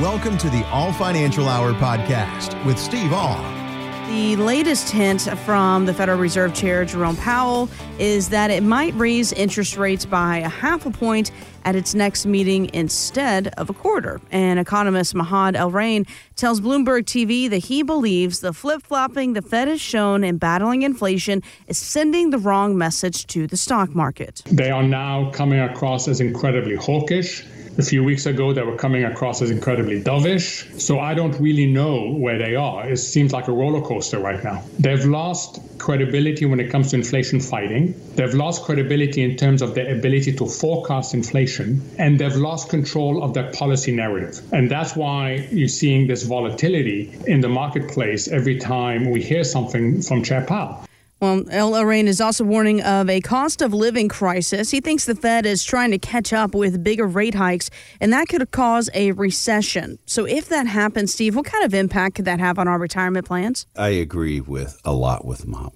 Welcome to the All Financial Hour podcast with Steve Augh. The latest hint from the Federal Reserve Chair Jerome Powell is that it might raise interest rates by 0.5 point at its next meeting instead of 1/4. And economist Mohamed El-Erian tells Bloomberg TV that he believes the flip-flopping the Fed has shown in battling inflation is sending the wrong message to the stock market. They are now coming across as incredibly hawkish. A few weeks ago, they were coming across as incredibly dovish. So I don't really know where they are. It seems like a roller coaster right now. They've lost credibility when it comes to inflation fighting. They've lost credibility in terms of their ability to forecast inflation. And they've lost control of their policy narrative. And that's why you're seeing this volatility in the marketplace every time we hear something from Chair Powell. Well, El-Erian is also warning of a cost of living crisis. He thinks the Fed is trying to catch up with bigger rate hikes, and that could cause a recession. So if that happens, Steve, what kind of impact could that have on our retirement plans? I agree with a lot with Mom,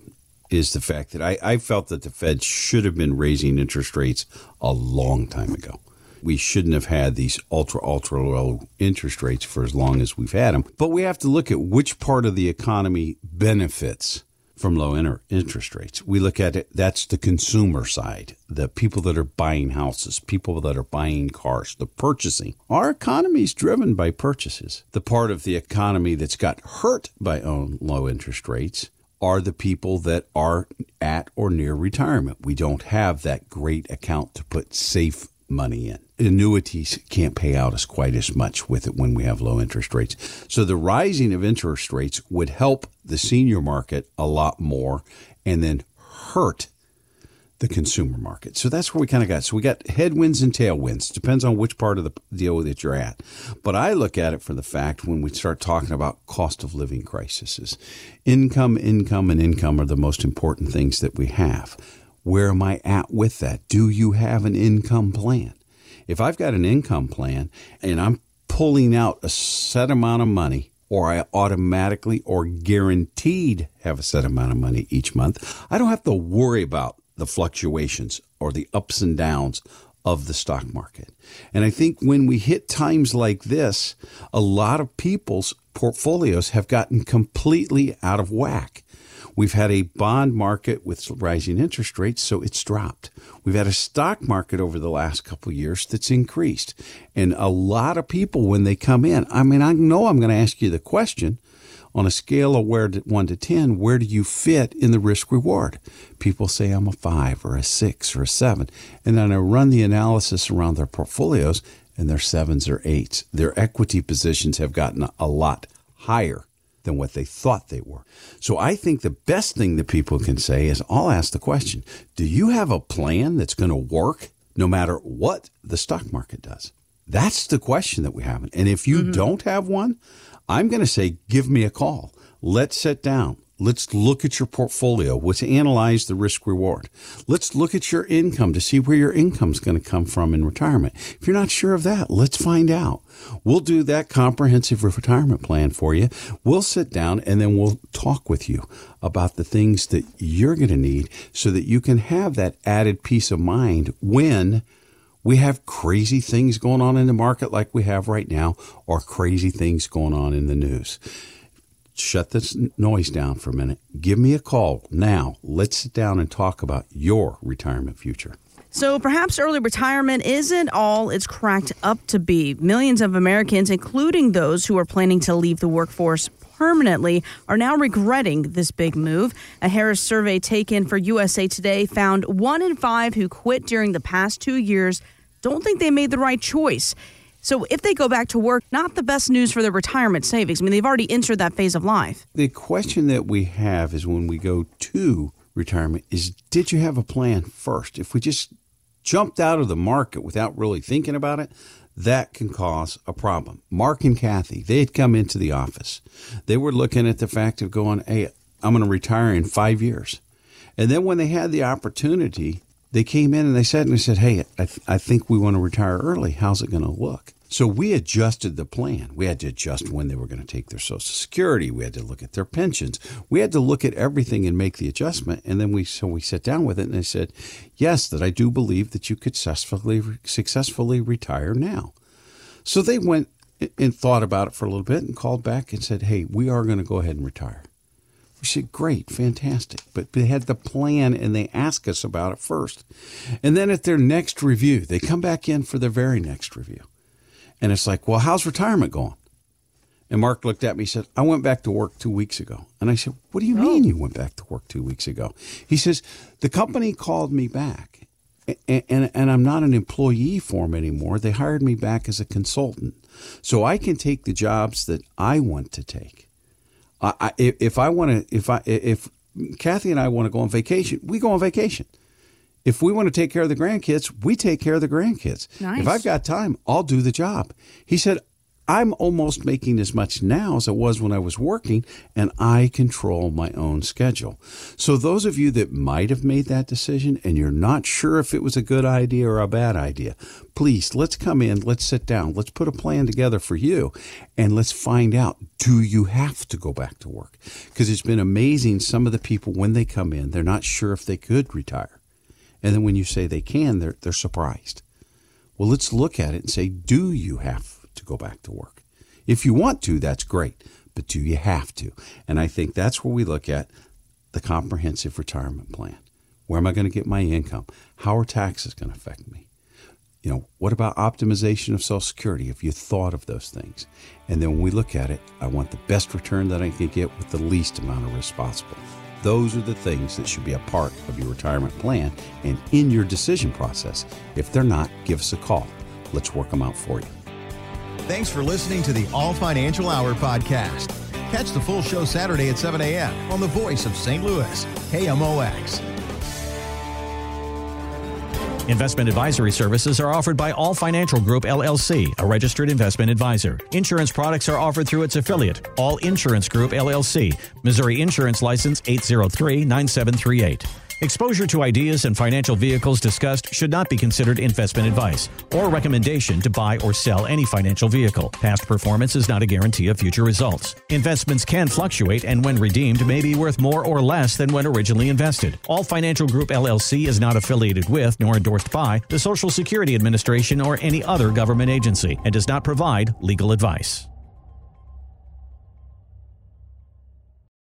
is the fact that I felt that the Fed should have been raising interest rates a long time ago. We shouldn't have had these ultra low interest rates for as long as we've had them. But we have to look at which part of the economy benefits from low interest rates. We look at it, that's the consumer side, the people that are buying houses, people that are buying cars, the purchasing. Our economy is driven by purchases. The part of the economy that's got hurt by low interest rates are the people that are at or near retirement. We don't have that great account to put safe money in. Annuities can't pay out as quite as much with it when we have low interest rates. So the rising of interest rates would help the senior market a lot more and then hurt the consumer market. So that's where we kind of got. So we got headwinds and tailwinds. Depends on which part of the deal that you're at. But I look at it for the fact when we start talking about cost of living crises, income are the most important things that we have. Where am I at with that? Do you have an income plan? If I've got an income plan and I'm pulling out a set amount of money, or I automatically or guaranteed have a set amount of money each month, I don't have to worry about the fluctuations or the ups and downs of the stock market. And I think when we hit times like this, a lot of people's portfolios have gotten completely out of whack. We've had a bond market with rising interest rates, so it's dropped. We've had a stock market over the last couple of years that's increased. And a lot of people, when they come in, I mean, I know I'm going to ask you the question, on a scale of 1 to 10, where do you fit in the risk reward? People say I'm a 5 or a 6 or a 7. And then I run the analysis around their portfolios, and they're 7s or 8s. Their equity positions have gotten a lot higher than what they thought they were. So I think the best thing that people can say is, I'll ask the question, do you have a plan that's going to work no matter what the stock market does? That's the question that we have. And if you don't have one, I'm going to say, give me a call. Let's sit down. Let's look at your portfolio. Let's analyze the risk reward. Let's look at your income to see where your income's going to come from in retirement. If you're not sure of that, let's find out. We'll do that comprehensive retirement plan for you. We'll sit down and then we'll talk with you about the things that you're going to need so that you can have that added peace of mind when we have crazy things going on in the market like we have right now, or crazy things going on in the news. Shut this noise down for a minute. Give me a call now. Let's sit down and talk about your retirement future. So perhaps early retirement isn't all it's cracked up to be. Millions of Americans, including those who are planning to leave the workforce permanently, are now regretting this big move. A Harris survey taken for USA Today found 1 in 5 who quit during the past 2 years don't think they made the right choice. So if they go back to work, not the best news for their retirement savings. I mean, they've already entered that phase of life. The question that we have is when we go to retirement is, did you have a plan first? If we just jumped out of the market without really thinking about it, that can cause a problem. Mark and Kathy, they had come into the office. They were looking at the fact of going, hey, I'm going to retire in 5 years. And then when they had the opportunity, they came in and they said, hey, I think we want to retire early. How's it going to look? So we adjusted the plan. We had to adjust when they were going to take their Social Security. We had to look at their pensions. We had to look at everything and make the adjustment. And then we sat down with it and they said, yes, that I do believe that you could successfully retire now. So they went and thought about it for a little bit and called back and said, hey, we are going to go ahead and retire. We said, great, fantastic. But they had the plan and they asked us about it first. And then at their next review, they come back in for their very next review. And it's like, well, how's retirement going? And Mark looked at me and said, I went back to work 2 weeks ago. And I said, what do you mean you went back to work 2 weeks ago? He says, the company called me back. And I'm not an employee for them anymore. They hired me back as a consultant. So I can take the jobs that I want to take. If Kathy and I want to go on vacation, we go on vacation. If we want to take care of the grandkids, we take care of the grandkids. Nice. If I've got time, I'll do the job. He said, I'm almost making as much now as I was when I was working, and I control my own schedule. So those of you that might have made that decision and you're not sure if it was a good idea or a bad idea, please, let's come in, let's sit down, let's put a plan together for you, and let's find out, do you have to go back to work? Because it's been amazing, some of the people, when they come in, they're not sure if they could retire. And then when you say they can, they're surprised. Well, let's look at it and say, do you have to go back to work? If you want to, that's great, but do you have to? And I think that's where we look at the comprehensive retirement plan. Where am I going to get my income? How are taxes going to affect me? You know, what about optimization of Social Security? Have you thought of those things? And then when we look at it, I want the best return that I can get with the least amount of risk possible. Those are the things that should be a part of your retirement plan and in your decision process. If they're not, give us a call. Let's work them out for you. Thanks for listening to the All Financial Hour podcast. Catch the full show Saturday at 7 a.m. on the voice of St. Louis, KMOX. Investment advisory services are offered by All Financial Group, LLC, a registered investment advisor. Insurance products are offered through its affiliate, All Insurance Group, LLC, Missouri Insurance License 803-9738. Exposure to ideas and financial vehicles discussed should not be considered investment advice or recommendation to buy or sell any financial vehicle. Past performance is not a guarantee of future results. Investments can fluctuate and when redeemed may be worth more or less than when originally invested. All Financial Group LLC is not affiliated with nor endorsed by the Social Security Administration or any other government agency and does not provide legal advice.